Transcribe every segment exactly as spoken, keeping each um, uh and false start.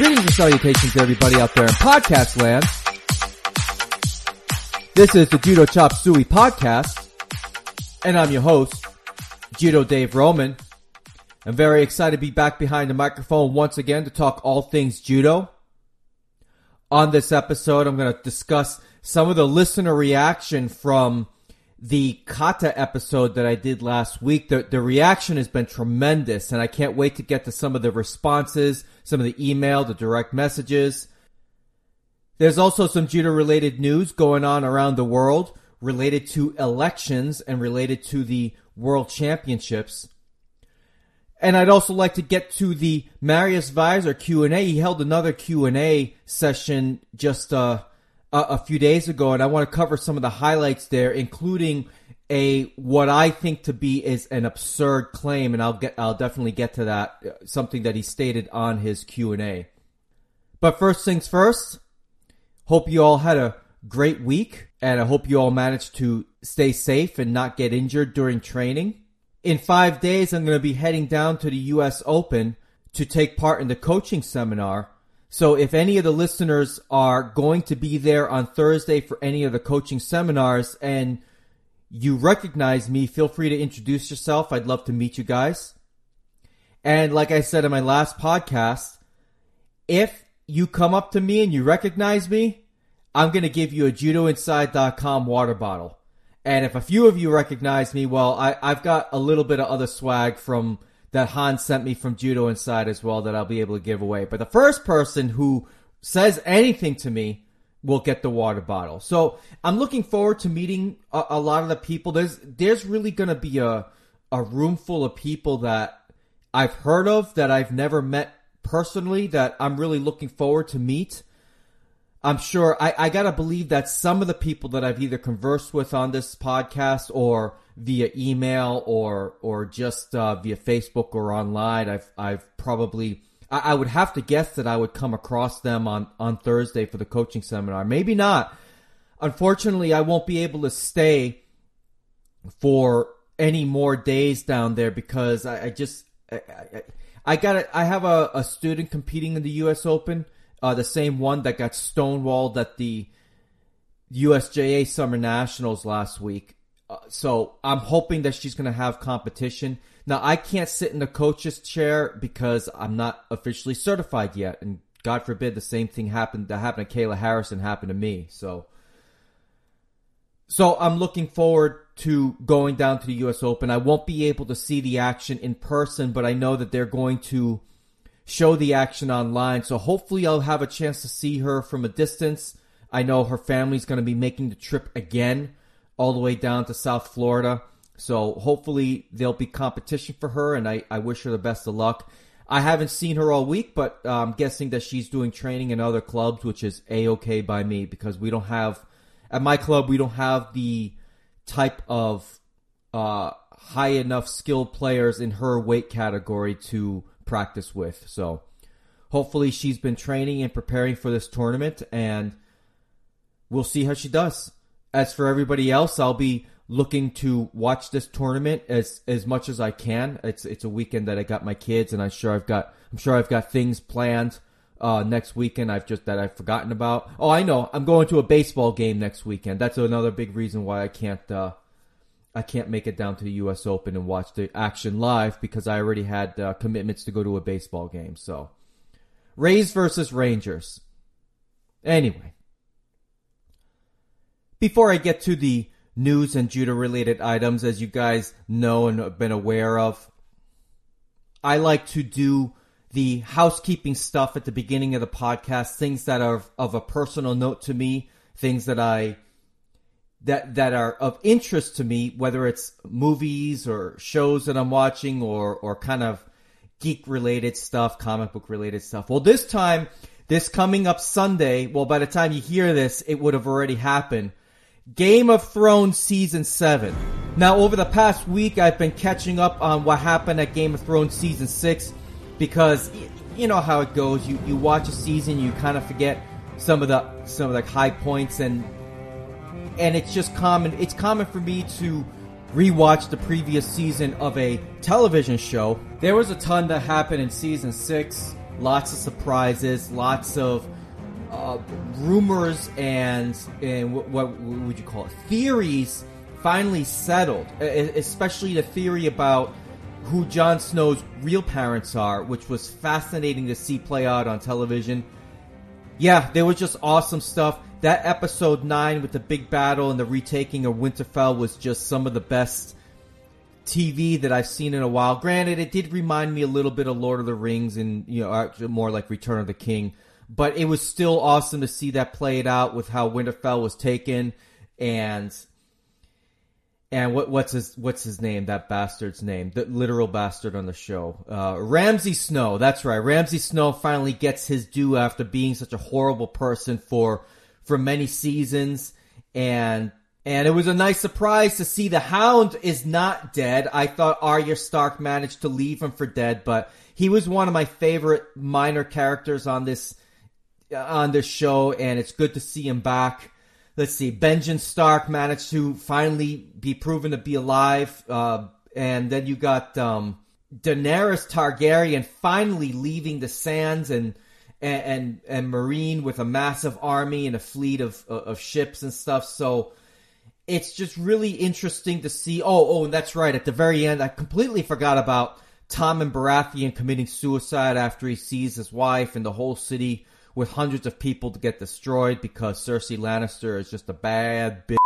Greetings and salutations to everybody out there in podcast land. This is the Judo Chop Suey Podcast, and I'm your host, Judo Dave Roman. I'm very excited to be back behind the microphone once again to talk all things judo. On this episode, I'm going to discuss some of the listener reaction from the kata episode that I did last week. The, the reaction has been tremendous, and I can't wait to get to some of the responses, some of the email, the direct messages. There's also some judo-related news going on around the world related to elections and related to the World Championships. And I'd also like to get to the Marius Vizer Q and A. He held another Q and A session just uh, a, a few days ago, and I want to cover some of the highlights there, including a what I think to be is an absurd claim, and I'll get I'll definitely get to that, something that he stated on his Q and A. But first things first, hope you all had a great week, and I hope you all managed to stay safe and not get injured during training. In five days, I'm going to be heading down to the U S Open to take part in the coaching seminar. So if any of the listeners are going to be there on Thursday for any of the coaching seminars and you recognize me, feel free to introduce yourself. I'd love to meet you guys. And like I said in my last podcast, if you come up to me and you recognize me, I'm going to give you a judo inside dot com water bottle. And if a few of you recognize me, well, I, I've got a little bit of other swag from that Hans sent me from Judo Inside as well that I'll be able to give away. But the first person who says anything to me will get the water bottle. So I'm looking forward to meeting a, a lot of the people. There's there's really going to be a, a room full of people that I've heard of, that I've never met personally, that I'm really looking forward to meet. I'm sure I, I got to believe that some of the people that I've either conversed with on this podcast or via email or or just uh, via Facebook or online, I've I've probably I, I would have to guess that I would come across them on, on Thursday for the coaching seminar. Maybe not. Unfortunately, I won't be able to stay for any more days down there because I, I just I, I, I got I have a, a student competing in the U S Open. Uh, the same one that got stonewalled at the U S J A Summer Nationals last week. Uh, so I'm hoping that she's going to have competition. Now, I can't sit in the coach's chair because I'm not officially certified yet. And God forbid the same thing happened that happened to Kayla Harrison happened to me. So, so I'm looking forward to going down to the U S Open. I won't be able to see the action in person, but I know that they're going to show the action online, so hopefully I'll have a chance to see her from a distance. I know her family's going to be making the trip again all the way down to South Florida, so hopefully there'll be competition for her, and I, I wish her the best of luck. I haven't seen her all week, but uh, I'm guessing that she's doing training in other clubs, which is A-okay by me because we don't have, at my club, we don't have the type of uh, high enough skilled players in her weight category to practice with. So hopefully she's been training and preparing for this tournament, and we'll see how she does. As for everybody else, I'll be looking to watch this tournament as as much as I can. It's it's a weekend that I got my kids, and I'm sure I've got I'm sure I've got things planned uh, next weekend. I've just that I've forgotten about. Oh, I know, I'm going to a baseball game next weekend. That's another big reason why I can't uh, I can't make it down to the U S Open and watch the action live because I already had uh, commitments to go to a baseball game. So, Rays versus Rangers. Anyway, before I get to the news and judo-related items, as you guys know and have been aware of, I like to do the housekeeping stuff at the beginning of the podcast, things that are of a personal note to me, things that I... that that are of interest to me, whether it's movies or shows that I'm watching or or kind of geek-related stuff, comic book-related stuff. Well, this time, this coming up Sunday, well, by the time you hear this, it would have already happened. Game of Thrones Season seven. Now, over the past week, I've been catching up on what happened at Game of Thrones Season six because you know how it goes. You, you watch a season, you kind of forget some of the, some of the high points and... And it's just common, it's common for me to rewatch the previous season of a television show. There was a ton that happened in season six. lots of surprises, lots of uh, rumors and and what, what would you call it? Theories finally settled, especially the theory about who Jon Snow's real parents are, which was fascinating to see play out on television. Yeah, there was just awesome stuff. That episode nine with the big battle and the retaking of Winterfell was just some of the best T V that I've seen in a while. Granted, it did remind me a little bit of Lord of the Rings and, you know, more like Return of the King. But it was still awesome to see that played out with how Winterfell was taken and... And what, what's his what's his name? That bastard's name, the literal bastard on the show, uh, Ramsay Snow. That's right, Ramsay Snow finally gets his due after being such a horrible person for for many seasons. And and it was a nice surprise to see the Hound is not dead. I thought Arya Stark managed to leave him for dead, but he was one of my favorite minor characters on this on this show, and it's good to see him back. Let's see, Benjen Stark managed to finally be proven to be alive. Uh, and then you got um, Daenerys Targaryen finally leaving the sands and and and Meereen with a massive army and a fleet of, of ships and stuff. So it's just really interesting to see. Oh, oh, and that's right. At the very end, I completely forgot about Tommen Baratheon committing suicide after he sees his wife and the whole city with hundreds of people to get destroyed because Cersei Lannister is just a bad bitch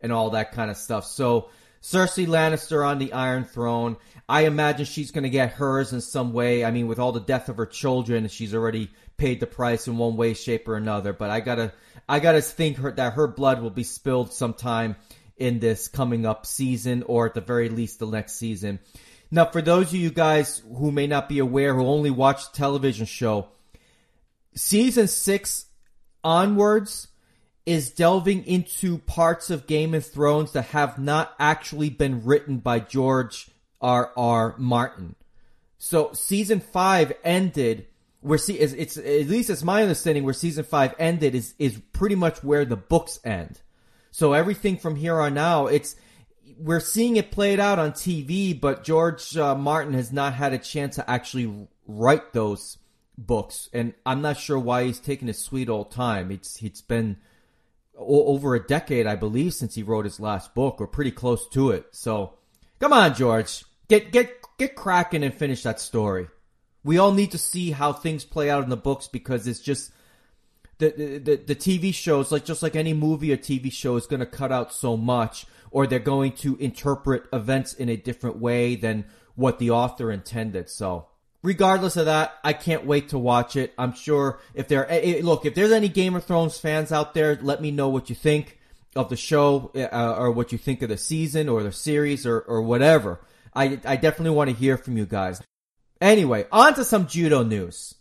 and all that kind of stuff. So Cersei Lannister on the Iron Throne, I imagine she's going to get hers in some way. I mean, with all the death of her children, she's already paid the price in one way, shape, or another. But I gotta, I gotta think her, that her blood will be spilled sometime in this coming up season, or at the very least the next season. Now, for those of you guys who may not be aware, who only watch the television show, Season six onwards is delving into parts of Game of Thrones that have not actually been written by George R R. Martin. So Season five ended, where see it's, it's at least it's my understanding where Season five ended is is pretty much where the books end. So everything from here on now, it's we're seeing it played out on T V, but George uh, Martin has not had a chance to actually write those books, and I'm not sure why he's taking his sweet old time. It's it's been o- over a decade, I believe, since he wrote his last book, or pretty close to it. So, come on, George, get get get cracking and finish that story. We all need to see how things play out in the books, because it's just the the the T V shows, like just like any movie or T V show, is going to cut out so much, or they're going to interpret events in a different way than what the author intended. So, regardless of that, I can't wait to watch it. I'm sure if there, look, if there's any Game of Thrones fans out there, let me know what you think of the show, uh, or what you think of the season or the series, or, or whatever. I, I definitely want to hear from you guys. Anyway, on to some judo news.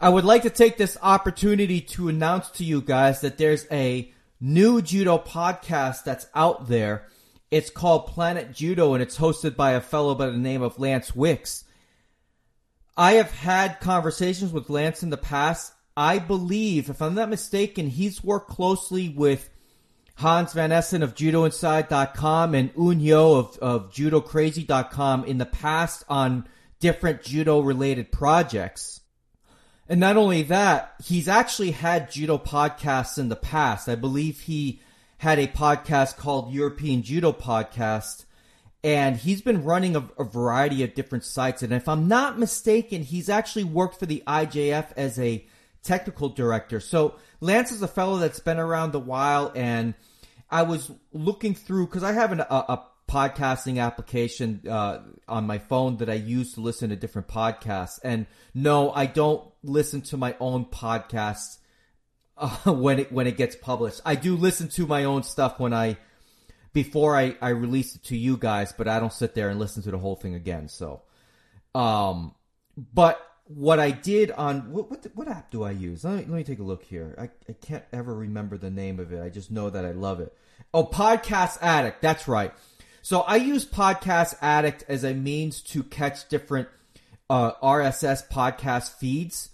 I would like to take this opportunity to announce to you guys that there's a new judo podcast that's out there. It's called Planet Judo, and it's hosted by a fellow by the name of Lance Wicks. I have had conversations with Lance in the past. I believe, if I'm not mistaken, he's worked closely with Hans Van Essen of judo inside dot com and Unyo of, of judo crazy dot com in the past on different judo-related projects. And not only that, he's actually had judo podcasts in the past. I believe he had a podcast called European Judo Podcast. And he's been running a, a variety of different sites. And if I'm not mistaken, he's actually worked for the I J F as a technical director. So Lance is a fellow that's been around a while. And I was looking through, because I have an, a, a podcasting application uh, on my phone that I use to listen to different podcasts. And no, I don't listen to my own podcasts uh, when it when it gets published. I do listen to my own stuff when I... before I, I release it to you guys, but I don't sit there and listen to the whole thing again. So, um, but what I did on, what what, what app do I use? Let me, let me take a look here. I, I can't ever remember the name of it. I just know that I love it. Oh, Podcast Addict. That's right. So I use Podcast Addict as a means to catch different uh, R S S podcast feeds.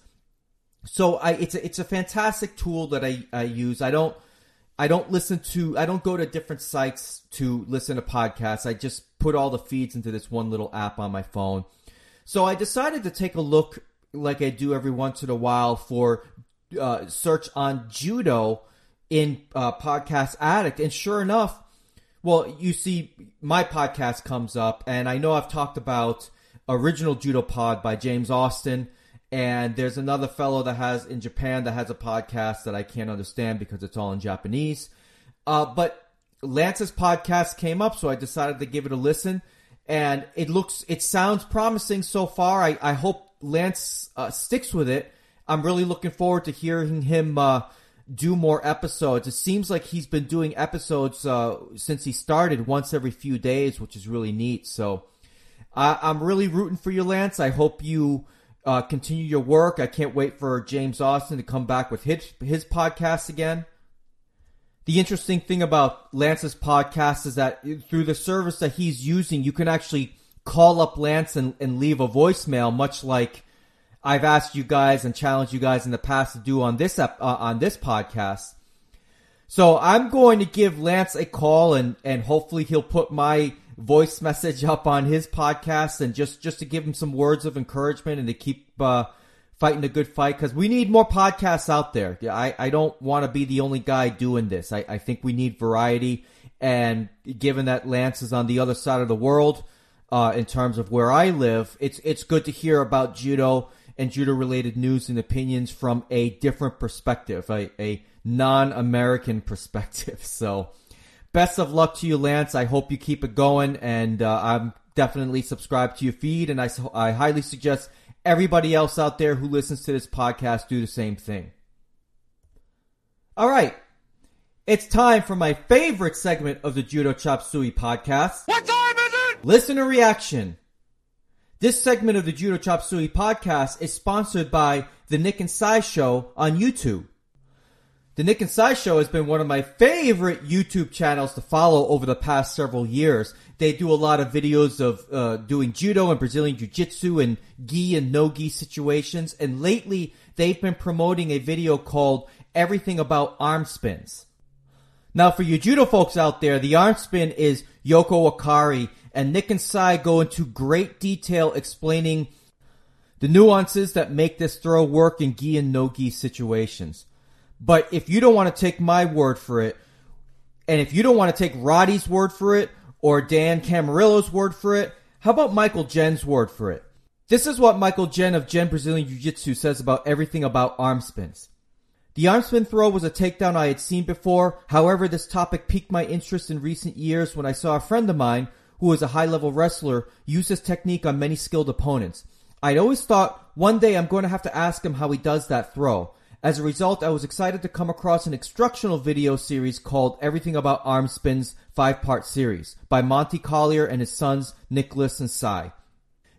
So I it's a, it's a fantastic tool that I, I use. I don't. I don't listen to, I don't go to different sites to listen to podcasts. I just put all the feeds into this one little app on my phone. So I decided to take a look like I do every once in a while for uh, search on judo in uh, Podcast Addict. And sure enough, well, you see my podcast comes up, and I know I've talked about Original Judo Pod by James Austin. And there's another fellow that has in Japan that has a podcast that I can't understand because it's all in Japanese. Uh, but Lance's podcast came up, so I decided to give it a listen. And it looks, it sounds promising so far. I, I hope Lance uh, sticks with it. I'm really looking forward to hearing him uh, do more episodes. It seems like he's been doing episodes uh, since he started, once every few days, which is really neat. So I, I'm really rooting for you, Lance. I hope you uh, continue your work. I can't wait for James Austin to come back with his, his podcast again. The interesting thing about Lance's podcast is that through the service that he's using, you can actually call up Lance and, and leave a voicemail, much like I've asked you guys and challenged you guys in the past to do on this ep- uh, on this podcast. So I'm going to give Lance a call, and, and hopefully he'll put my voice message up on his podcast, and just, just to give him some words of encouragement and to keep uh, fighting a good fight, because we need more podcasts out there. I, I don't want to be the only guy doing this. I, I think we need variety, and given that Lance is on the other side of the world uh, in terms of where I live, it's it's good to hear about judo and judo-related news and opinions from a different perspective, a, a non-American perspective. So best of luck to you, Lance. I hope you keep it going, and uh, I'm definitely subscribed to your feed, and I, I highly suggest everybody else out there who listens to this podcast do the same thing. All right. It's time for my favorite segment of the Judo Chop Suey podcast. What time is it? Listener reaction. This segment of the Judo Chop Suey podcast is sponsored by the Nik and Sai Show on YouTube. The Nik and Sai Show has been one of my favorite YouTube channels to follow over the past several years. They do a lot of videos of uh, doing judo and Brazilian jiu-jitsu and gi and no-gi situations. And lately, they've been promoting a video called Everything About Arm Spins. Now, for you judo folks out there, the arm spin is Yoko Akari, and Nik and Sai go into great detail explaining the nuances that make this throw work in gi and no-gi situations. But if you don't want to take my word for it, and if you don't want to take Roddy's word for it, or Dan Camarillo's word for it, how about Michael Jen's word for it? This is what Michael Jen of Jen Brazilian Jiu-Jitsu says about everything about arm spins. The arm spin throw was a takedown I had seen before. However, this topic piqued my interest in recent years when I saw a friend of mine, who is a high-level wrestler, use this technique on many skilled opponents. I'd always thought, one day I'm going to have to ask him how he does that throw. As a result, I was excited to come across an instructional video series called Everything About Arm Spins five-part series by Monty Collier and his sons Nicholas and Sai.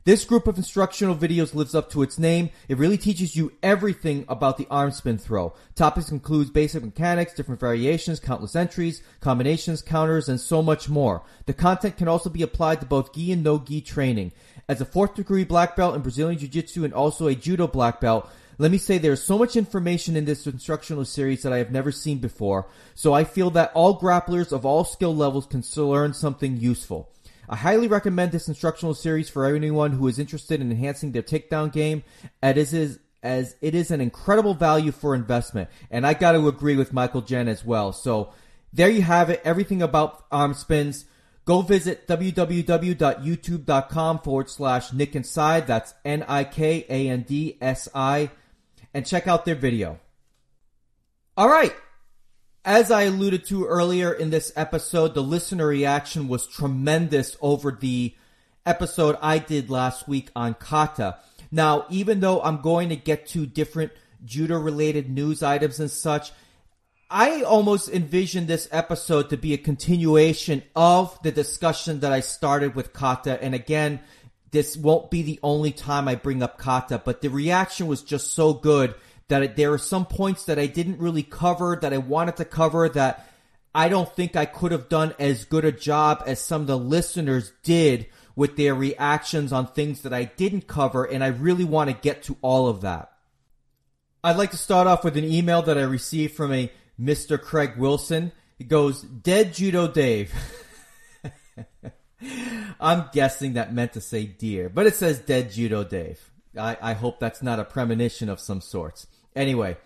This group of instructional videos lives up to its name. It really teaches you everything about the arm spin throw. Topics include basic mechanics, different variations, countless entries, combinations, counters, and so much more. The content can also be applied to both gi and no-gi training. As a fourth degree black belt in Brazilian Jiu-Jitsu and also a judo black belt, let me say there's so much information in this instructional series that I have never seen before, so I feel that all grapplers of all skill levels can still learn something useful. I highly recommend this instructional series for anyone who is interested in enhancing their takedown game, as it is, as it is an incredible value for investment. And I got to agree with Michael Jen as well. So there you have it, Everything About Arm Spins. Go visit www.youtube.com forward slash Nik and Sai. That's N I K A N D S I. And check out their video. All right. As I alluded to earlier in this episode, the listener reaction was tremendous over the episode I did last week on kata. Now, even though I'm going to get to different judo-related news items and such, I almost envisioned this episode to be a continuation of the discussion that I started with kata. And again, this won't be the only time I bring up kata, but the reaction was just so good that it, there are some points that I didn't really cover that I wanted to cover that I don't think I could have done as good a job as some of the listeners did with their reactions on things that I didn't cover, and I really want to get to all of that. I'd like to start off with an email that I received from a Mister Craig Wilson. It goes, "Dead Judo Dave." I'm guessing that meant to say dear, but it says Dead Judo Dave. I, I hope that's not a premonition of some sorts. Anyway,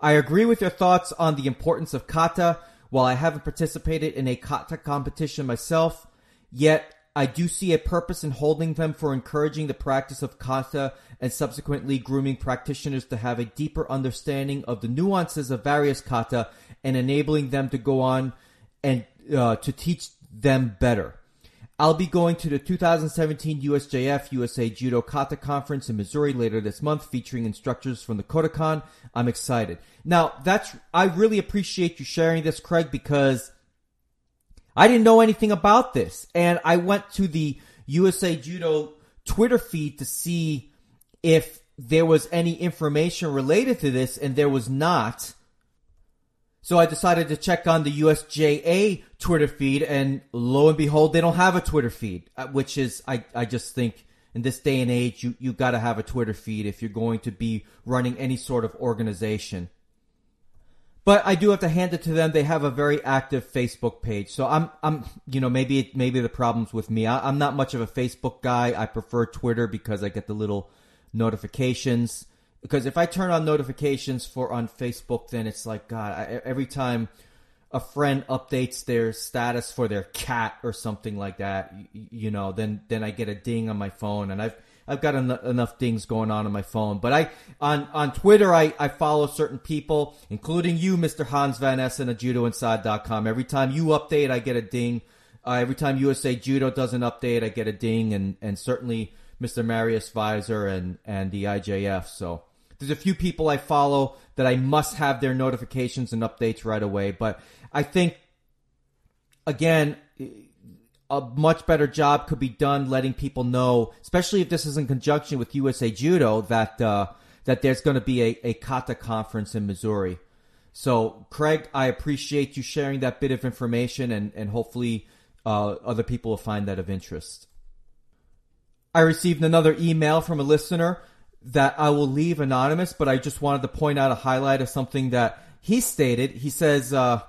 I agree with your thoughts on the importance of kata. While I haven't participated in a kata competition myself, yet I do see a purpose in holding them for encouraging the practice of kata and subsequently grooming practitioners to have a deeper understanding of the nuances of various kata and enabling them to go on and uh, to teach them better. I'll be going to the two thousand seventeen U S J F U S A Judo Kata Conference in Missouri later this month, featuring instructors from the Kodokan. I'm excited. Now, that's I really appreciate you sharing this, Craig, because I didn't know anything about this. And I went to the U S A Judo Twitter feed to see if there was any information related to this, and there was not. So I decided to check on the U S J A Twitter feed, and lo and behold, they don't have a Twitter feed, which is, I, I just think in this day and age, you, you got to have a Twitter feed if you're going to be running any sort of organization. But I do have to hand it to them. They have a very active Facebook page. So I'm, I'm, you know, maybe, it, maybe the problem's with me. I, I'm not much of a Facebook guy. I prefer Twitter because I get the little notifications. Because if I turn on notifications for on Facebook, then it's like, God, I, every time a friend updates their status for their cat or something like that, you, you know, then, then I get a ding on my phone. And I've I've got en- enough dings going on on my phone. But I on, on Twitter, I, I follow certain people, including you, Mister Hans Van Essen at judo inside dot com. Every time you update, I get a ding. Uh, every time U S A Judo does an update, I get a ding. And, and certainly Mister Marius Vizer and, and the I J F. So there's a few people I follow that I must have their notifications and updates right away. But I think, again, a much better job could be done letting people know, especially if this is in conjunction with U S A Judo, that uh, that there's going to be a, a kata conference in Missouri. So, Craig, I appreciate you sharing that bit of information, and, and hopefully uh, other people will find that of interest. I received another email from a listener that I will leave anonymous, but I just wanted to point out a highlight of something that he stated. He says, uh,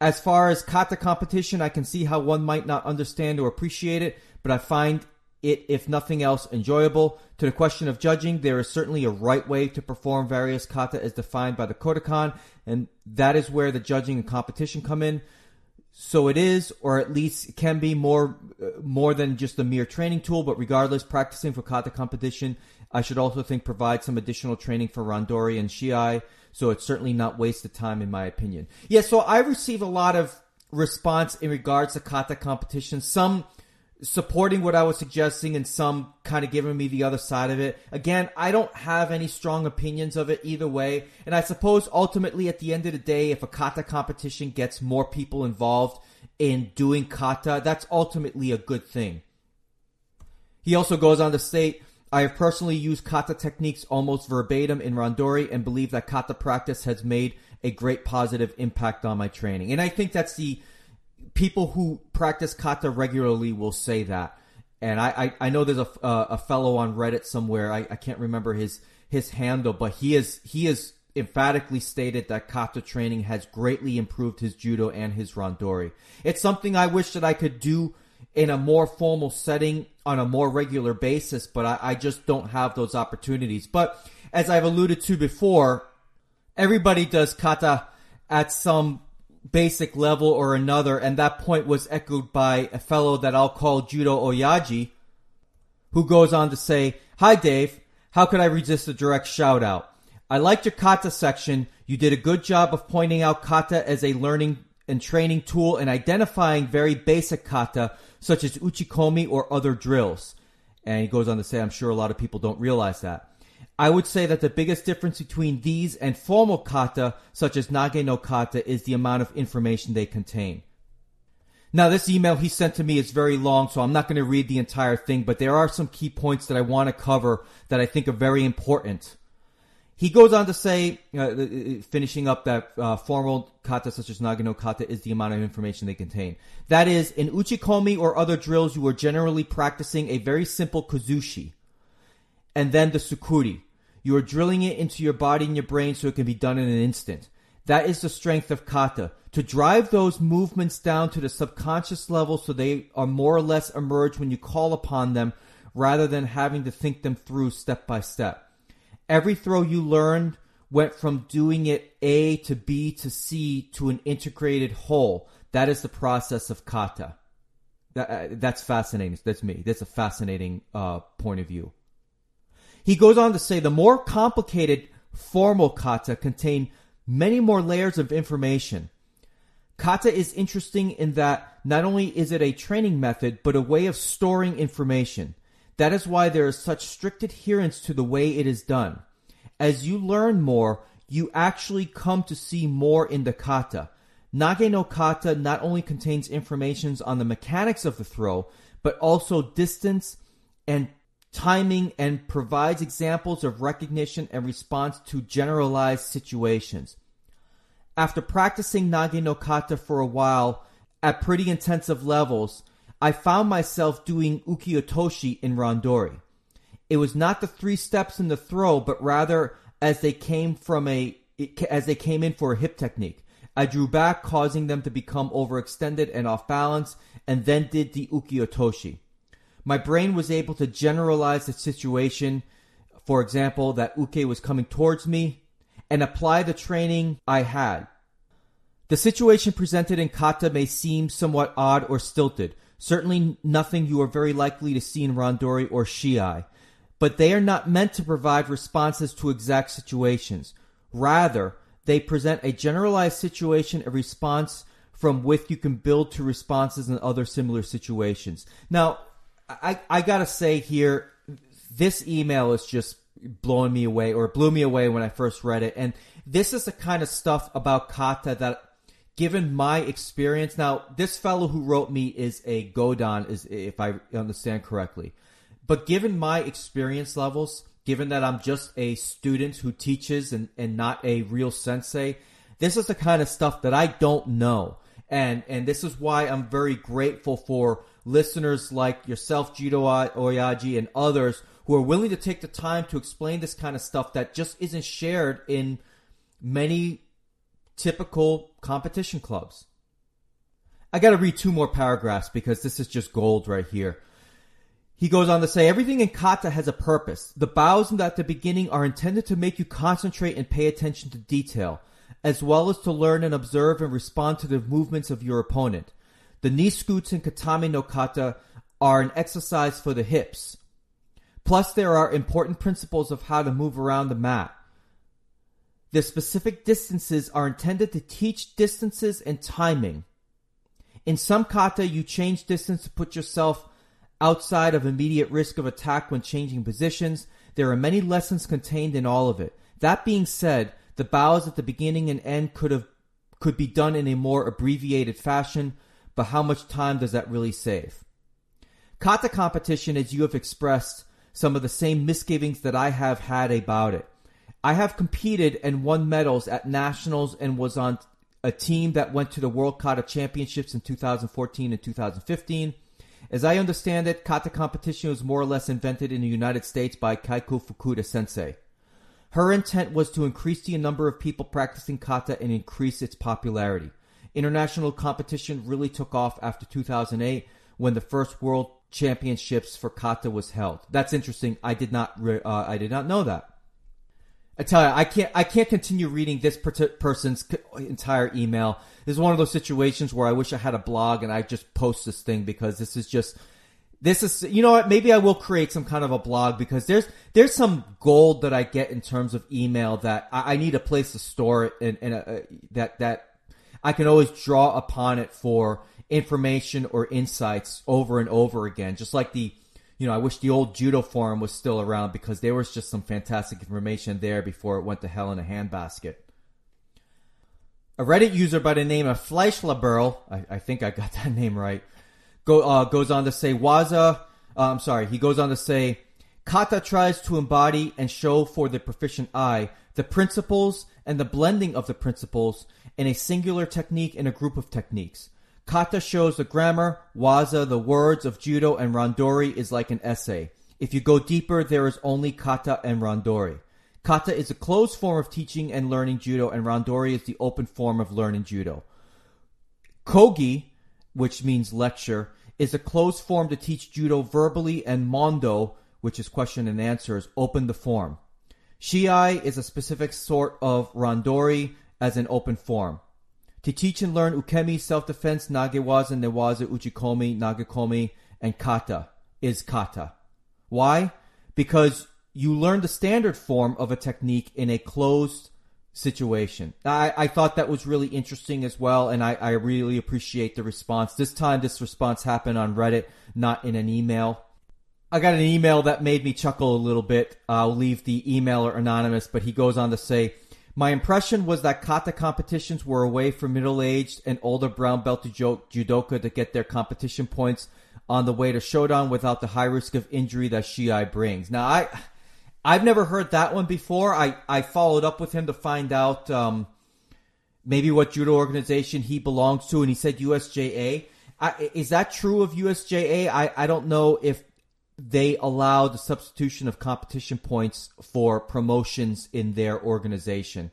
as far as kata competition, I can see how one might not understand or appreciate it, but I find it, if nothing else, enjoyable. To the question of judging, there is certainly a right way to perform various kata as defined by the Kodokan, and that is where the judging and competition come in. So it is, or at least can be, more more than just a mere training tool. But regardless, practicing for kata competition, I should also think, provides some additional training for randori and shiai. So it's certainly not waste of time, in my opinion. Yeah, so I receive a lot of response in regards to kata competition. Some supporting what I was suggesting, and some kind of giving me the other side of it. Again, I don't have any strong opinions of it either way. And I suppose ultimately at the end of the day, if a kata competition gets more people involved in doing kata, that's ultimately a good thing. He also goes on to state, I have personally used kata techniques almost verbatim in randori and believe that kata practice has made a great positive impact on my training. And I think that's the people who practice kata regularly will say that. And I, I, I know there's a, uh, a fellow on Reddit somewhere. I, I can't remember his his handle, but he is he has emphatically stated that kata training has greatly improved his judo and his randori. It's something I wish that I could do in a more formal setting on a more regular basis, but I, I just don't have those opportunities. But as I've alluded to before, everybody does kata at some basic level or another, and that point was echoed by a fellow that I'll call Judo Oyaji, who goes on to say, hi Dave, how could I resist a direct shout out? I liked your kata section. You did a good job of pointing out kata as a learning and training tool and identifying very basic kata such as uchikomi or other drills. And he goes on to say, I'm sure a lot of people don't realize that. I would say that the biggest difference between these and formal kata, such as nage no kata, is the amount of information they contain. Now, this email he sent to me is very long, so I'm not going to read the entire thing, but there are some key points that I want to cover that I think are very important. He goes on to say, uh, finishing up that uh, formal kata, such as nage no kata, is the amount of information they contain. That is, in uchikomi or other drills, you are generally practicing a very simple kazushi, and then the sukuri. You are drilling it into your body and your brain so it can be done in an instant. That is the strength of kata, to drive those movements down to the subconscious level so they are more or less emerge when you call upon them, rather than having to think them through step by step. Every throw you learned went from doing it A to B to C to an integrated whole. That is the process of kata. That, uh, that's fascinating. That's me. That's a fascinating uh, point of view. He goes on to say the more complicated formal kata contain many more layers of information. Kata is interesting in that not only is it a training method, but a way of storing information. That is why there is such strict adherence to the way it is done. As you learn more, you actually come to see more in the kata. Nage no kata not only contains information on the mechanics of the throw, but also distance and timing, and provides examples of recognition and response to generalized situations. After practicing Nage no Kata for a while at pretty intensive levels, I found myself doing ukiyotoshi in rondori. It was not the three steps in the throw, but rather as they came from a as they came in for a hip technique. I drew back, causing them to become overextended and off balance, and then did the ukiyotoshi. My brain was able to generalize the situation, for example, that uke was coming towards me, and apply the training I had. The situation presented in kata may seem somewhat odd or stilted, certainly nothing you are very likely to see in rondori or shiai, but they are not meant to provide responses to exact situations. Rather, they present a generalized situation, a response from which you can build to responses in other similar situations. Now, I, I gotta say here, this email is just blowing me away, or blew me away when I first read it. And this is the kind of stuff about kata that, given my experience, now this fellow who wrote me is a Godan, is if I understand correctly. But given my experience levels, given that I'm just a student who teaches and, and not a real sensei, this is the kind of stuff that I don't know. And and this is why I'm very grateful for listeners like yourself, Judo Oyaji, and others who are willing to take the time to explain this kind of stuff that just isn't shared in many typical competition clubs. I got to read two more paragraphs because this is just gold right here. He goes on to say, everything in kata has a purpose. The bows at the beginning are intended to make you concentrate and pay attention to detail, as well as to learn and observe and respond to the movements of your opponent. The knee scoots in katame no kata are an exercise for the hips. Plus, there are important principles of how to move around the mat. The specific distances are intended to teach distances and timing. In some kata, you change distance to put yourself outside of immediate risk of attack when changing positions. There are many lessons contained in all of it. That being said, the bows at the beginning and end could have could be done in a more abbreviated fashion, but how much time does that really save? Kata competition, as you have expressed, some of the same misgivings that I have had about it. I have competed and won medals at nationals and was on a team that went to the World Kata Championships in two thousand fourteen and two thousand fifteen. As I understand it, kata competition was more or less invented in the United States by Kaiku Fukuda Sensei. Her intent was to increase the number of people practicing kata and increase its popularity. International competition really took off after two thousand eight when the first World Championships for kata was held. That's interesting. I did not re- uh, I did not know that. I tell you, I can't I can't continue reading this per- person's entire email. This is one of those situations where I wish I had a blog and I just post this thing, because this is just This is, you know what, maybe I will create some kind of a blog, because there's there's some gold that I get in terms of email that I, I need a place to store it, and, and a, a, that that I can always draw upon it for information or insights over and over again. Just like the, you know, I wish the old Judo Forum was still around, because there was just some fantastic information there before it went to hell in a handbasket. A Reddit user by the name of Fleischlaberl, I, I think I got that name right, Go, uh, goes on to say, Waza, uh, I'm sorry, he goes on to say, kata tries to embody and show for the proficient eye the principles and the blending of the principles in a singular technique and a group of techniques. Kata shows the grammar, waza, the words of judo, and rondori is like an essay. If you go deeper, there is only kata and rondori. Kata is a closed form of teaching and learning judo, and rondori is the open form of learning judo. Kogi, which means lecture, is a closed form to teach judo verbally, and mondo, which is question and answers, open the form. Shiai is a specific sort of randori as an open form. To teach and learn ukemi, self-defense, nagewaza, newaza, uchikomi, nagekomi, and kata is kata. Why? Because you learn the standard form of a technique in a closed situation. I, I thought that was really interesting as well, and I, I really appreciate the response. This time, this response happened on Reddit, not in an email. I got an email that made me chuckle a little bit. I'll leave the emailer anonymous, but he goes on to say, my impression was that kata competitions were a way for middle-aged and older brown belt judoka to get their competition points on the way to Shodan without the high risk of injury that Shiai brings. Now, I... I've never heard that one before. I, I followed up with him to find out um, maybe what judo organization he belongs to, and he said U S J A. I, is that true of U S J A? I, I don't know if they allow the substitution of competition points for promotions in their organization.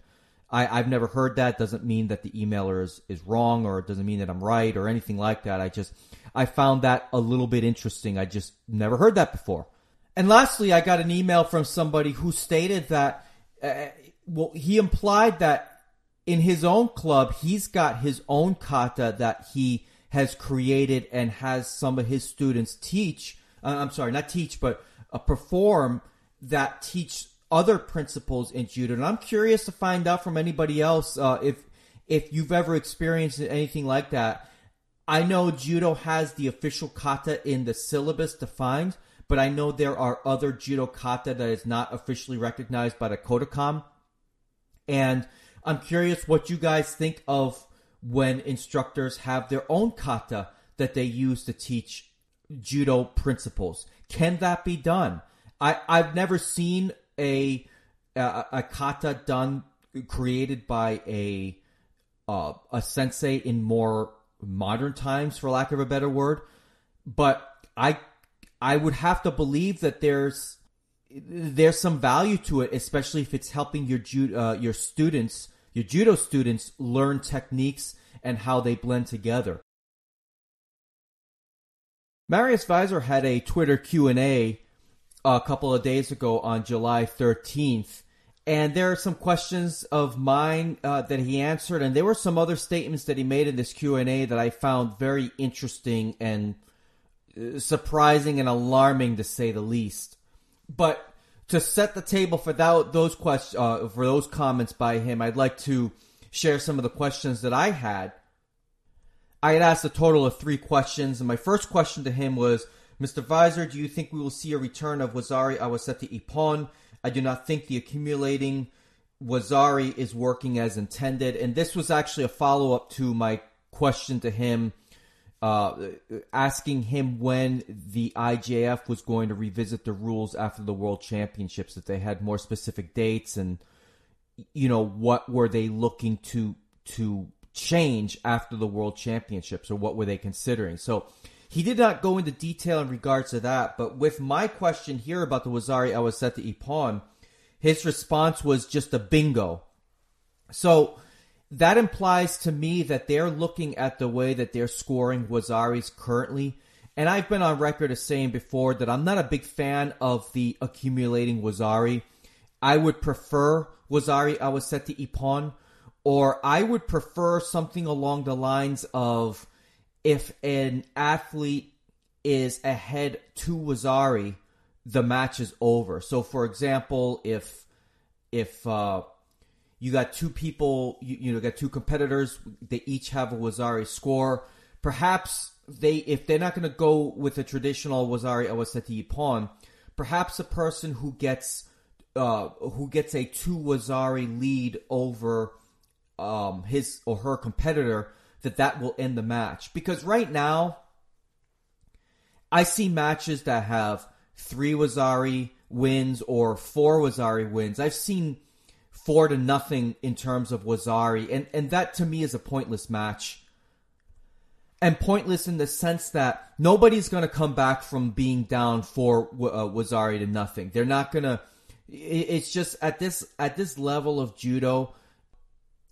I, I've never heard that. Doesn't mean that the emailer is, is wrong, or it doesn't mean that I'm right or anything like that. I just I found that a little bit interesting. I just never heard that before. And lastly, I got an email from somebody who stated that, uh, well, he implied that in his own club, he's got his own kata that he has created and has some of his students teach, uh, I'm sorry, not teach, but uh, perform, that teach other principles in judo. And I'm curious to find out from anybody else uh, if if you've ever experienced anything like that. I know judo has the official kata in the syllabus defined, but I know there are other judo kata that is not officially recognized by the Kodokan. And I'm curious what you guys think of when instructors have their own kata that they use to teach judo principles. Can that be done? I, I've never seen a, a, a kata done, created by a, uh, a sensei in more modern times, for lack of a better word. But I I would have to believe that there's there's some value to it, especially if it's helping your ju- uh, your students, your judo students, learn techniques and how they blend together. Marius Vizer had a Twitter Q and A a couple of days ago on July thirteenth, and there are some questions of mine uh, that he answered, and there were some other statements that he made in this Q and A that I found very interesting and surprising and alarming, to say the least. But to set the table for that, those questions, uh, for those comments by him, I'd like to share some of the questions that I had. I had asked a total of three questions, and my first question to him was, Mister Vizer, do you think we will see a return of Wazari Awasete Ippon? I do not think the accumulating Wazari is working as intended. And this was actually a follow-up to my question to him, Uh, asking him when the I J F was going to revisit the rules after the World Championships, if they had more specific dates, and, you know, what were they looking to to change after the World Championships, or what were they considering? So he did not go into detail in regards to that, but with my question here about the Wazari Awasete Ippon, his response was just a bingo. So that implies to me that they're looking at the way that they're scoring Wazaris currently. And I've been on record as saying before that I'm not a big fan of the accumulating Wazari. I would prefer Wazari Awasete Ippon, or I would prefer something along the lines of, if an athlete is ahead two Wazari, the match is over. So, for example, if... if uh, You got two people, you, you know, got two competitors. They each have a Wazari score. Perhaps they, if they're not going to go with a traditional Wazari Awasete Ippon, perhaps a person who gets, uh, who gets a two Wazari lead over um, his or her competitor, that that will end the match. Because right now, I see matches that have three Wazari wins or four Wazari wins. I've seen four to nothing in terms of Wazari. And, and that to me is a pointless match. And pointless in the sense that nobody's going to come back from being down four uh, Wazari to nothing. They're not going to, it's just at this, at this level of judo,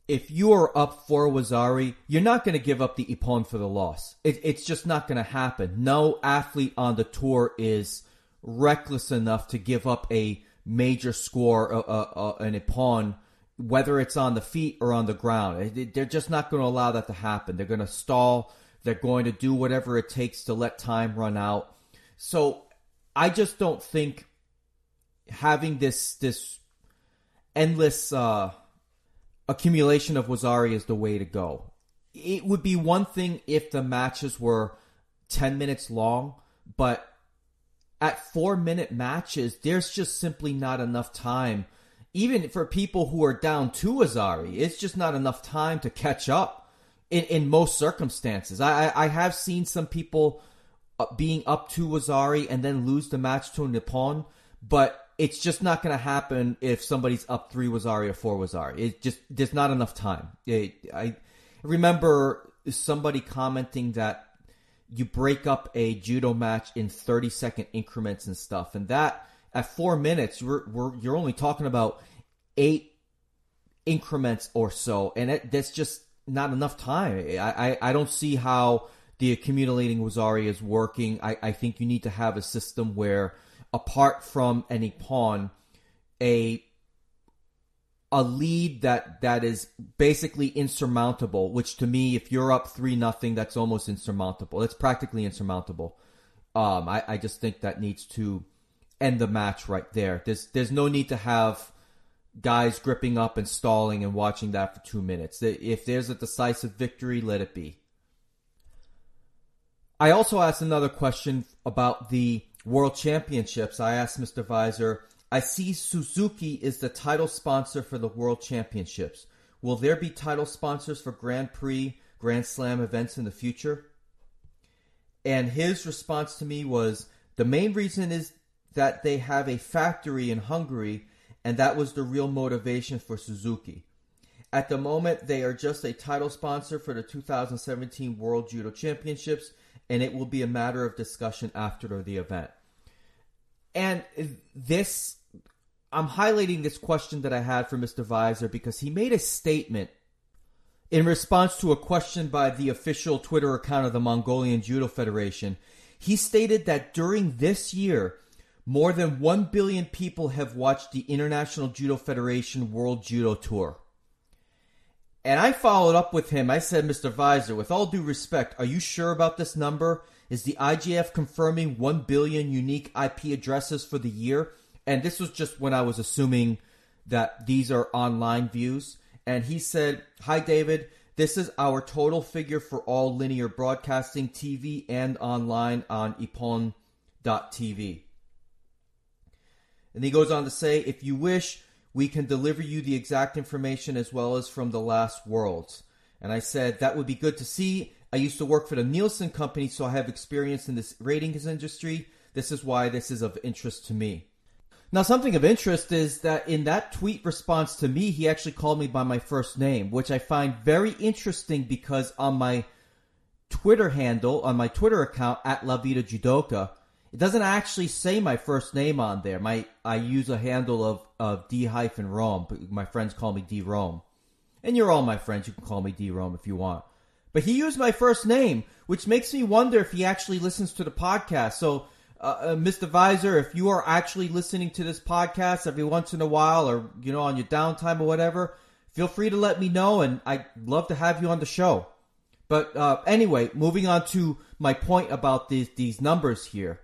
if you're up for Wazari, you're not going to give up the ippon for the loss. It, it's just not going to happen. No athlete on the tour is reckless enough to give up a major score, uh, uh, uh, an ippon, whether it's on the feet or on the ground. It, they're just not going to allow that to happen. They're going to stall. They're going to do whatever it takes to let time run out. So I just don't think having this this endless... Uh, accumulation of Wazari is the way to go. It would be one thing if the matches were ten minutes long, but at four minute matches, there's just simply not enough time. Even for people who are down to Wazari, it's just not enough time to catch up in, in most circumstances. I, I have seen some people being up to Wazari and then lose the match to Nippon, but it's just not going to happen if somebody's up three Wazari or four Wazari. It just, there's not enough time. It, I remember somebody commenting that you break up a judo match in thirty second increments and stuff. And that at four minutes, we're, we're, you're only talking about eight increments or so. And it, that's just not enough time. I, I, I don't see how the accumulating Wazari is working. I, I think you need to have a system where, apart from any pawn, a a lead that, that is basically insurmountable, which to me, if you're up three nothing, that's almost insurmountable. It's practically insurmountable. Um, I, I just think that needs to end the match right there. There's there's no need to have guys gripping up and stalling and watching that for two minutes. If there's a decisive victory, let it be. I also asked another question about the World Championships. I asked Mister Vizer, I see Suzuki is the title sponsor for the World Championships. Will there be title sponsors for Grand Prix, Grand Slam events in the future? And his response to me was, the main reason is that they have a factory in Hungary, and that was the real motivation for Suzuki. At the moment, they are just a title sponsor for the two thousand seventeen World Judo Championships, and it will be a matter of discussion after the event. And this, I'm highlighting this question that I had for Mister Vizer because he made a statement in response to a question by the official Twitter account of the Mongolian Judo Federation. He stated that during this year, more than one billion people have watched the International Judo Federation World Judo Tour. And I followed up with him. I said, Mister Vizer, with all due respect, are you sure about this number? Is the I J F confirming one billion unique I P addresses for the year? And this was just when I was assuming that these are online views. And he said, hi, David, this is our total figure for all linear broadcasting, T V, and online on ippon dot t v. And he goes on to say, if you wish, we can deliver you the exact information as well as from the last Worlds. And I said, that would be good to see. I used to work for the Nielsen company, so I have experience in this ratings industry. This is why this is of interest to me. Now, something of interest is that in that tweet response to me, he actually called me by my first name, which I find very interesting because on my Twitter handle, on my Twitter account, at La Vida Judoka, it doesn't actually say my first name on there. My I use a handle of, of D-Rome, but my friends call me D-Rome. And you're all my friends. You can call me D-Rome if you want. But he used my first name, which makes me wonder if he actually listens to the podcast. So, uh, uh, Mister Vizer, if you are actually listening to this podcast every once in a while or, you know, on your downtime or whatever, feel free to let me know, and I'd love to have you on the show. But uh, anyway, moving on to my point about these, these numbers here.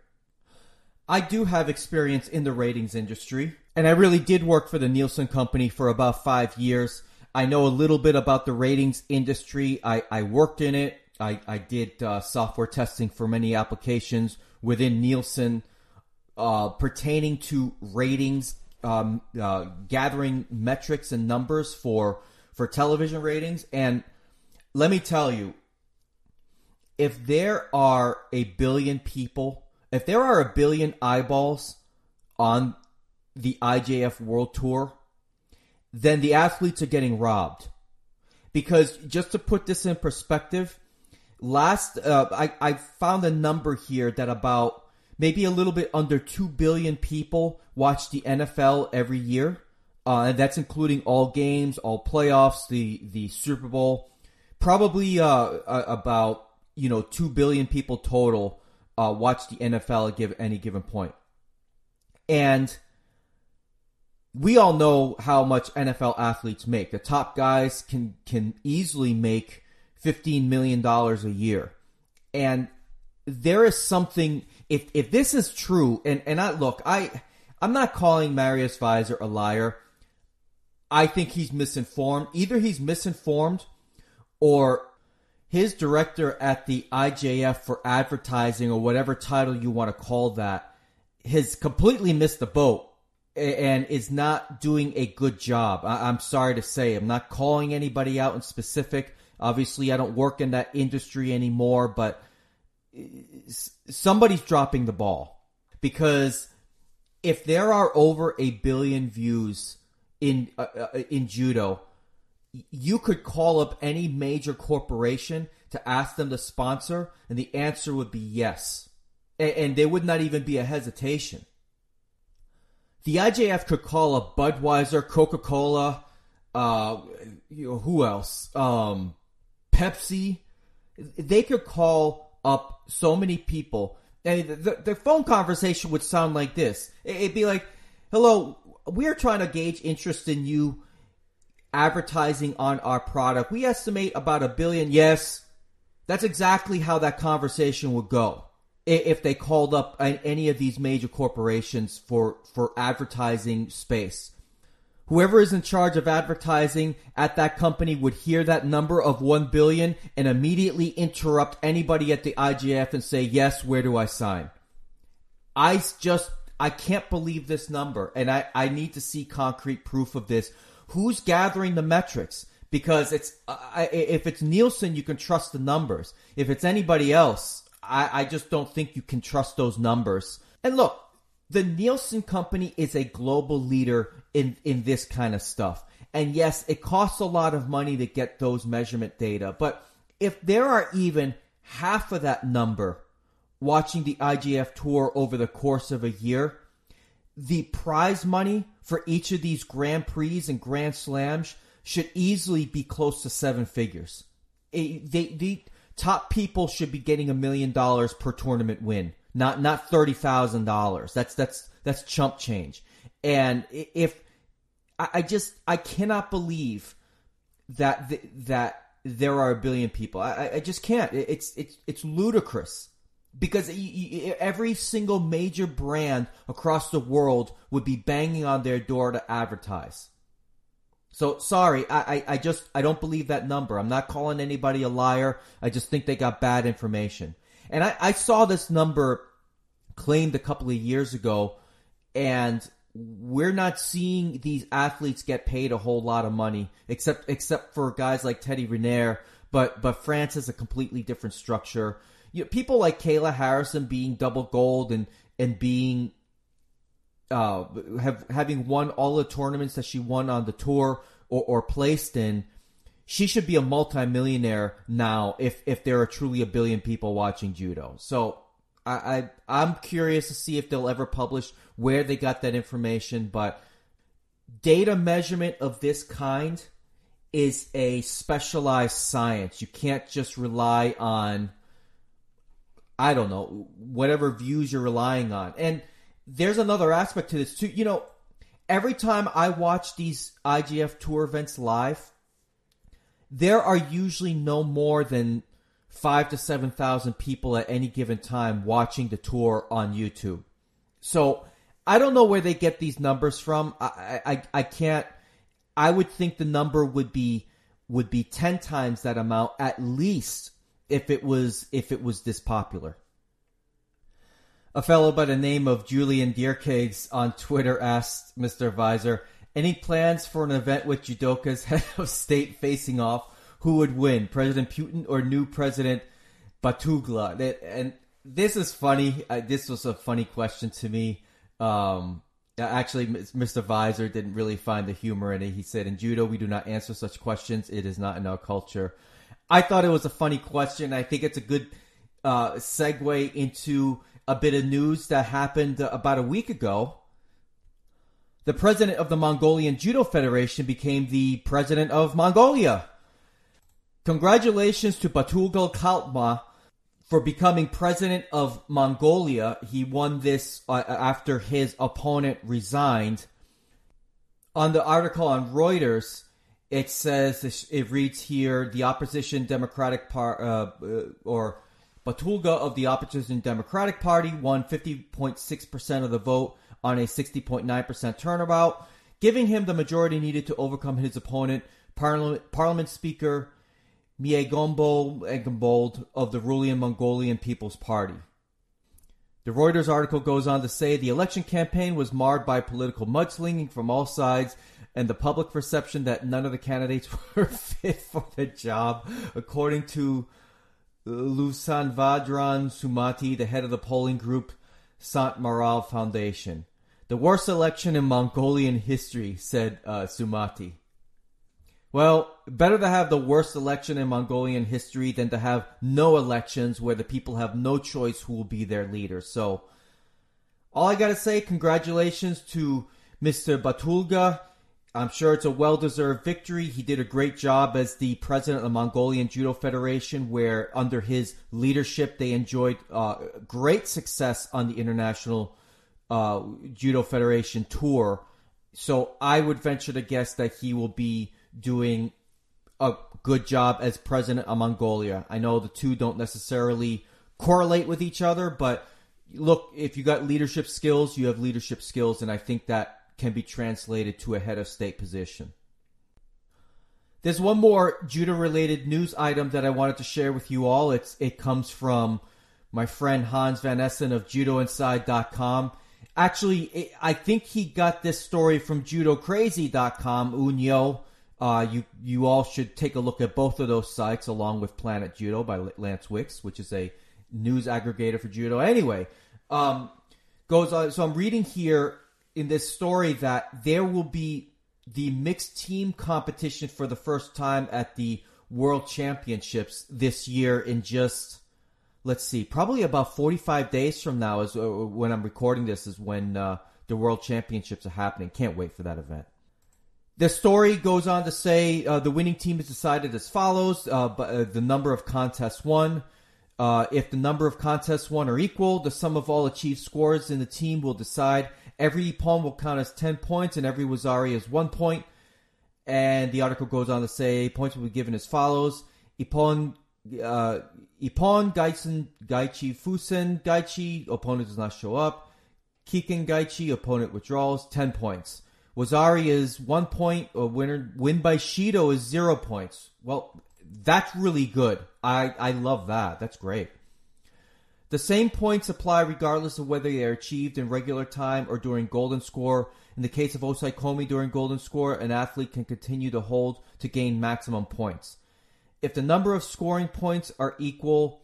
I do have experience in the ratings industry, and I really did work for the Nielsen company for about five years. I know a little bit about the ratings industry. I, I worked in it. I, I did uh, software testing for many applications within Nielsen uh, pertaining to ratings, um, uh, gathering metrics and numbers for, for television ratings. And let me tell you, if there are a billion people If there are a billion eyeballs on the I J F World Tour, then the athletes are getting robbed. Because just to put this in perspective, last uh, I, I found a number here that about maybe a little bit under two billion people watch the N F L every year. Uh, that's including all games, all playoffs, the, the Super Bowl. Probably uh, about, you know, two billion people total uh, watch the N F L at give, any given point. And we all know how much N F L athletes make. The top guys can, can easily make fifteen million dollars a year. And there is something, if if this is true, and, and I look, I, I'm not calling Marius Vizer a liar. I think he's misinformed. Either he's misinformed or his director at the I J F for advertising or whatever title you want to call that has completely missed the boat and is not doing a good job. I, I'm sorry to say. I'm not calling anybody out in specific. Obviously, I don't work in that industry anymore, but somebody's dropping the ball, because if there are over a billion views in uh, in judo, you could call up any major corporation to ask them to sponsor, and the answer would be yes. And, and there would not even be a hesitation. The I J F could call up Budweiser, Coca-Cola, uh, you know, who else? Um, Pepsi. They could call up so many people. And the, the phone conversation would sound like this. It'd be like, hello, we're trying to gauge interest in you advertising on our product. We estimate about a billion. Yes, that's exactly how that conversation would go if they called up any of these major corporations for, for advertising space. Whoever is in charge of advertising at that company would hear that number of one billion dollars and immediately interrupt anybody at the I J F and say, yes, where do I sign? I just, I can't believe this number. And I, I need to see concrete proof of this. Who's gathering the metrics? Because it's, uh, if it's Nielsen, you can trust the numbers. If it's anybody else, I, I just don't think you can trust those numbers. And look, the Nielsen company is a global leader in, in this kind of stuff. And yes, it costs a lot of money to get those measurement data. But if there are even half of that number watching the I J F tour over the course of a year, the prize money for each of these Grand Prix and Grand Slams should easily be close to seven figures. It, they, the top people should be getting a million dollars per tournament win. Not not thirty thousand dollars. That's that's that's chump change. And if I, I just I cannot believe that th- that there are a billion people. I, I just can't. It's it's it's ludicrous, because every single major brand across the world would be banging on their door to advertise. So sorry, I, I, I just I don't believe that number. I'm not calling anybody a liar. I just think they got bad information. And I, I saw this number claimed a couple of years ago, and we're not seeing these athletes get paid a whole lot of money, except except for guys like Teddy Riner. But but France has a completely different structure. You know, people like Kayla Harrison being double gold and and being uh have having won all the tournaments that she won on the tour or, or placed in. She should be a multimillionaire now if, if there are truly a billion people watching judo. So I, I, I'm curious to see if they'll ever publish where they got that information. But data measurement of this kind is a specialized science. You can't just rely on, I don't know, whatever views you're relying on. And there's another aspect to this too. You know, every time I watch these I G F tour events live, there are usually no more than five to seven thousand people at any given time watching the tour on YouTube. So I don't know where they get these numbers from. I, I, I can't. I would think the number would be would be ten times that amount at least if it was if it was this popular. A fellow by the name of Julian Deerkegs on Twitter asked Mister Vizer, any plans for an event with judokas head of state facing off? Who would win, President Putin or new President Battulga? And this is funny. This was a funny question to me. Um, actually, Mister Vizer didn't really find the humor in it. He said, in judo, we do not answer such questions. It is not in our culture. I thought it was a funny question. I think it's a good uh, segue into a bit of news that happened about a week ago. the president of the Mongolian Judo Federation became the president of Mongolia. Congratulations to Battulga Khaltmaa for becoming president of Mongolia. He won this uh, after his opponent resigned. On the article on Reuters, it says, it reads here, the opposition Democratic Party, uh, or Battulga of the opposition Democratic Party, won fifty point six percent of the vote on a sixty point nine percent turnabout, giving him the majority needed to overcome his opponent, Parliament, Parliament Speaker Miegombo Egombold of the ruling Mongolian People's Party. The Reuters article goes on to say the election campaign was marred by political mudslinging from all sides and the public perception that none of the candidates were fit for the job, according to Lusanvadran Sumati, the head of the polling group Sant Moral Foundation. The worst election in Mongolian history, said uh, Sumati. Well, better to have the worst election in Mongolian history than to have no elections where the people have no choice who will be their leader. So, all I gotta say, congratulations to Mister Battulga. I'm sure it's a well-deserved victory. He did a great job as the president of the Mongolian Judo Federation, where under his leadership they enjoyed uh, great success on the International uh, Judo Federation tour. So, I would venture to guess that he will be doing a good job as president of Mongolia. I know the two don't necessarily correlate with each other, but look, if you got leadership skills, you have leadership skills, and I think that can be translated to a head of state position. There's one more judo-related news item that I wanted to share with you all. It's It comes from my friend Hans Van Essen of judo inside dot com. Actually, I think he got this story from judo crazy dot com, Unyo. Uh, you you all should take a look at both of those sites along with Planet Judo by Lance Wicks, which is a news aggregator for judo. Anyway, um, goes on. So I'm reading here in this story that there will be the mixed team competition for the first time at the World Championships this year in just, let's see, probably about forty-five days from now is uh, when I'm recording this is when uh, the World Championships are happening. Can't wait for that event. The story goes on to say uh, the winning team is decided as follows, uh, but, uh, the number of contests won. Uh, if the number of contests won are equal, the sum of all achieved scores in the team will decide. Every pawn will count as ten points and every wazari as one point. And the article goes on to say points will be given as follows. Ippon, uh, Ippon, Gaisen, Gaichi, Fusen, Gaichi, opponent does not show up. Kiken, Gaichi, opponent withdraws, ten points. Wazari is one point, or winner, win by Shido is zero points. Well, that's really good. I, I love that. That's great. The same points apply regardless of whether they are achieved in regular time or during golden score. In the case of Osai Komi during golden score, an athlete can continue to hold to gain maximum points. If the number of scoring points are equal,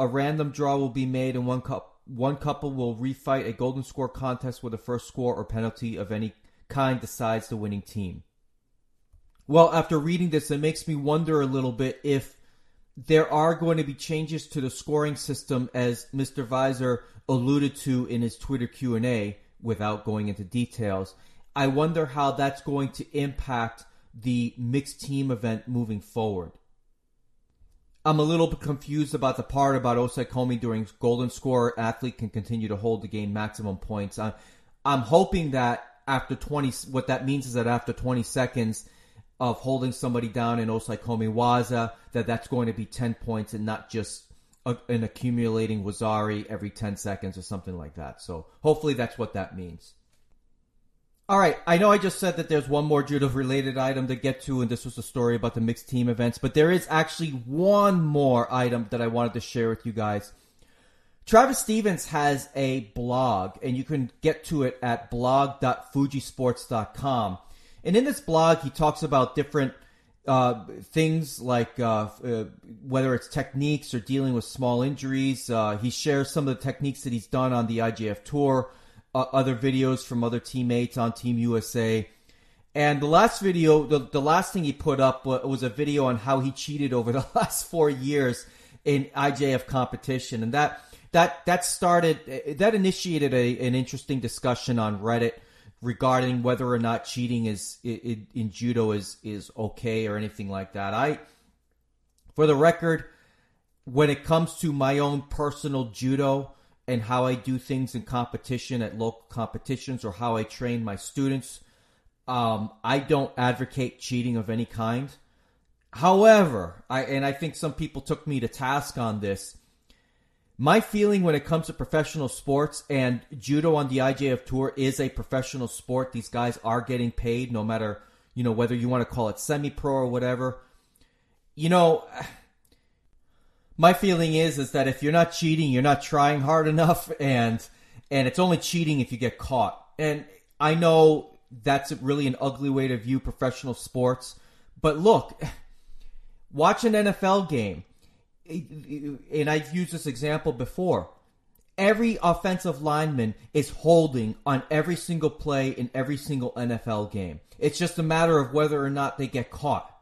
a random draw will be made and one, cu- one couple will refight a golden score contest where the first score or penalty of any kind decides the winning team. Well, after reading this, it makes me wonder a little bit if there are going to be changes to the scoring system, as Mister Vizer alluded to in his Twitter Q and A, without going into details. I wonder how that's going to impact the mixed team event moving forward. I'm a little bit confused about the part about Osai Komi during golden score. Athlete can continue to hold to gain maximum points. I'm, I'm hoping that After twenty, what that means is that after twenty seconds of holding somebody down in Osai Komi Waza, that that's going to be ten points and not just a, an accumulating Wazari every ten seconds or something like that. So hopefully that's what that means. All right. I know I just said that there's one more judo-related item to get to, and this was a story about the mixed team events, but there is actually one more item that I wanted to share with you guys. Travis Stevens has a blog, and you can get to it at blog dot fuji sports dot com. And in this blog, he talks about different uh, things like uh, uh, whether it's techniques or dealing with small injuries. Uh, he shares some of the techniques that he's done on the I J F tour, uh, other videos from other teammates on Team U S A. And the last video, the, the last thing he put up was a video on how he cheated over the last four years in I J F competition, and that... That that started that initiated a, an interesting discussion on Reddit regarding whether or not cheating is in, in judo is, is okay or anything like that. I, for the record, when it comes to my own personal judo and how I do things in competition at local competitions or how I train my students, um, I don't advocate cheating of any kind. However, I and I think some people took me to task on this. My feeling when it comes to professional sports, and judo on the I J F tour is a professional sport. These guys are getting paid, no matter, you know, whether you want to call it semi-pro or whatever. You know, my feeling is is that if you're not cheating, you're not trying hard enough, and and it's only cheating if you get caught. And I know that's really an ugly way to view professional sports, but look, watch an N F L game. And I've used this example before. Every offensive lineman is holding on every single play in every single N F L game. It's just a matter of whether or not they get caught.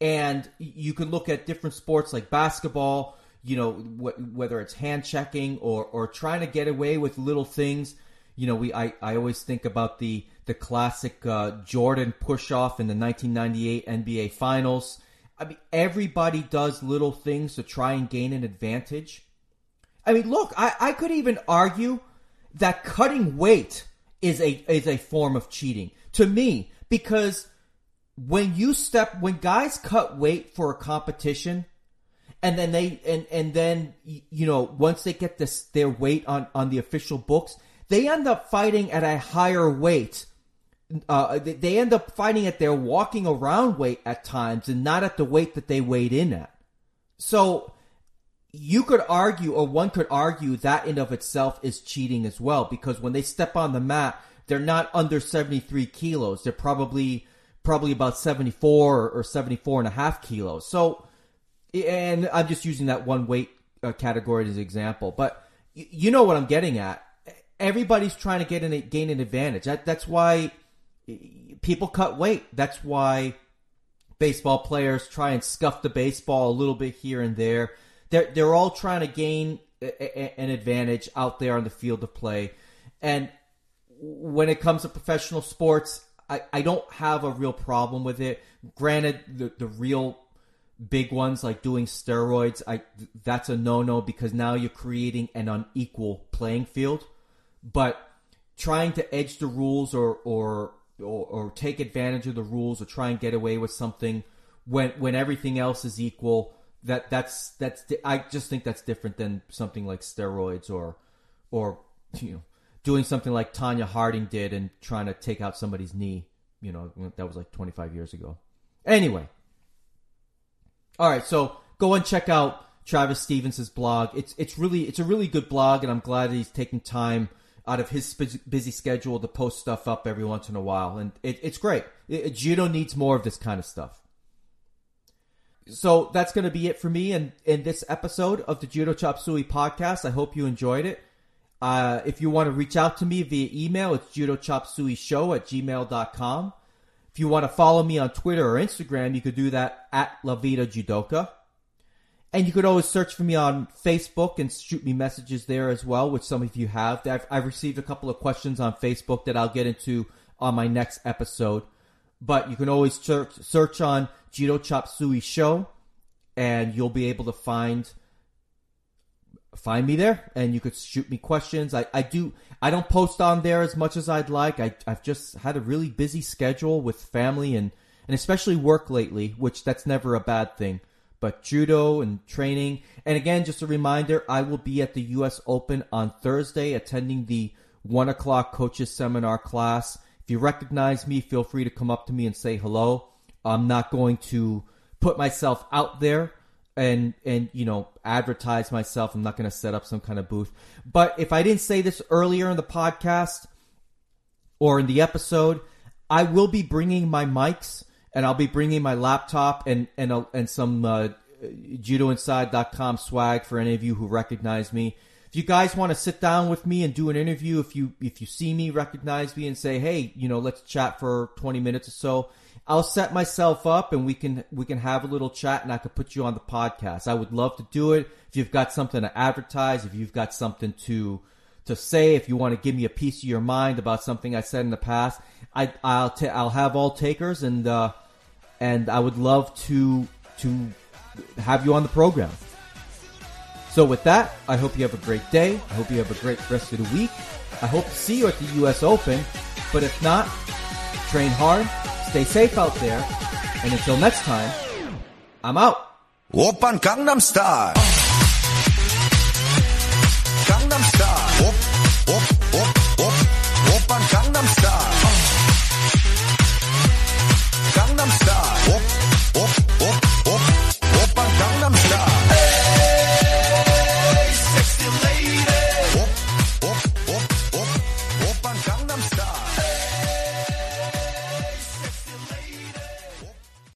And you can look at different sports like basketball, you know, wh- whether it's hand checking or, or trying to get away with little things. You know, we I, I always think about the, the classic uh, Jordan push-off in the nineteen ninety-eight N B A Finals. I mean, everybody does little things to try and gain an advantage. I mean, look, I, I could even argue that cutting weight is a is a form of cheating to me, because when you step when guys cut weight for a competition, and then they and, and then you know once they get this their weight on, on the official books, they end up fighting at a higher weight. Uh, they end up fighting at their walking around weight at times and not at the weight that they weighed in at. So you could argue, or one could argue, that in of itself is cheating as well, because when they step on the mat, they're not under seventy-three kilos. They're probably probably about seventy-four or seventy-four and a half kilos. So, and I'm just using that one weight category as an example, but you know what I'm getting at. Everybody's trying to get an, gain an advantage. That, that's why people cut weight. That's why baseball players try and scuff the baseball a little bit here and there. They're, they're all trying to gain a, a, an advantage out there on the field of play. And when it comes to professional sports, I, I don't have a real problem with it. Granted, the, the real big ones like doing steroids, I, that's a no-no, because now you're creating an unequal playing field. But trying to edge the rules or, or or or take advantage of the rules or try and get away with something when when everything else is equal, that that's that's I just think that's different than something like steroids or or you know doing something like Tanya Harding did and trying to take out somebody's knee. You know, that was like twenty-five years ago. Anyway, all right, so go and check out Travis Stevens' blog. It's it's really it's a really good blog, and I'm glad that he's taking time out of his busy schedule to post stuff up every once in a while. And it, it's great. It, it, judo needs more of this kind of stuff. So that's going to be it for me in, in this episode of the Judo Chop Suey podcast. I hope you enjoyed it. Uh, if you want to reach out to me via email, it's judochopsueyshow at gmail dot com. If you want to follow me on Twitter or Instagram, you could do that at La Vida Judoka. And you could always search for me on Facebook and shoot me messages there as well, which some of you have. I've, I've received a couple of questions on Facebook that I'll get into on my next episode. But you can always search, search on Judo Chop Suey Show, and you'll be able to find find me there. And you could shoot me questions. I, I do I don't post on there as much as I'd like. I, I've just had a really busy schedule with family and, and especially work lately, which that's never a bad thing. But judo and training. And again, just a reminder, I will be at the U S Open on Thursday attending the one o'clock coaches seminar class. If you recognize me, feel free to come up to me and say hello. I'm not going to put myself out there and, and you know, advertise myself. I'm not going to set up some kind of booth. But if I didn't say this earlier in the podcast or in the episode, I will be bringing my mics. And I'll be bringing my laptop and and a, and some uh, judo inside dot com swag for any of you who recognize me. If you guys want to sit down with me and do an interview, if you if you see me, recognize me, and say, hey, you know, let's chat for twenty minutes or so, I'll set myself up and we can we can have a little chat, and I could put you on the podcast. I would love to do it. If you've got something to advertise, if you've got something to to say. If you want to give me a piece of your mind about something I said in the past, I, I'll t- I'll have all takers, and uh, and I would love to to have you on the program. So with that, I hope you have a great day. I hope you have a great rest of the week. I hope to see you at the U S Open. But if not, train hard, stay safe out there, and until next time, I'm out. Open Gangnam Style.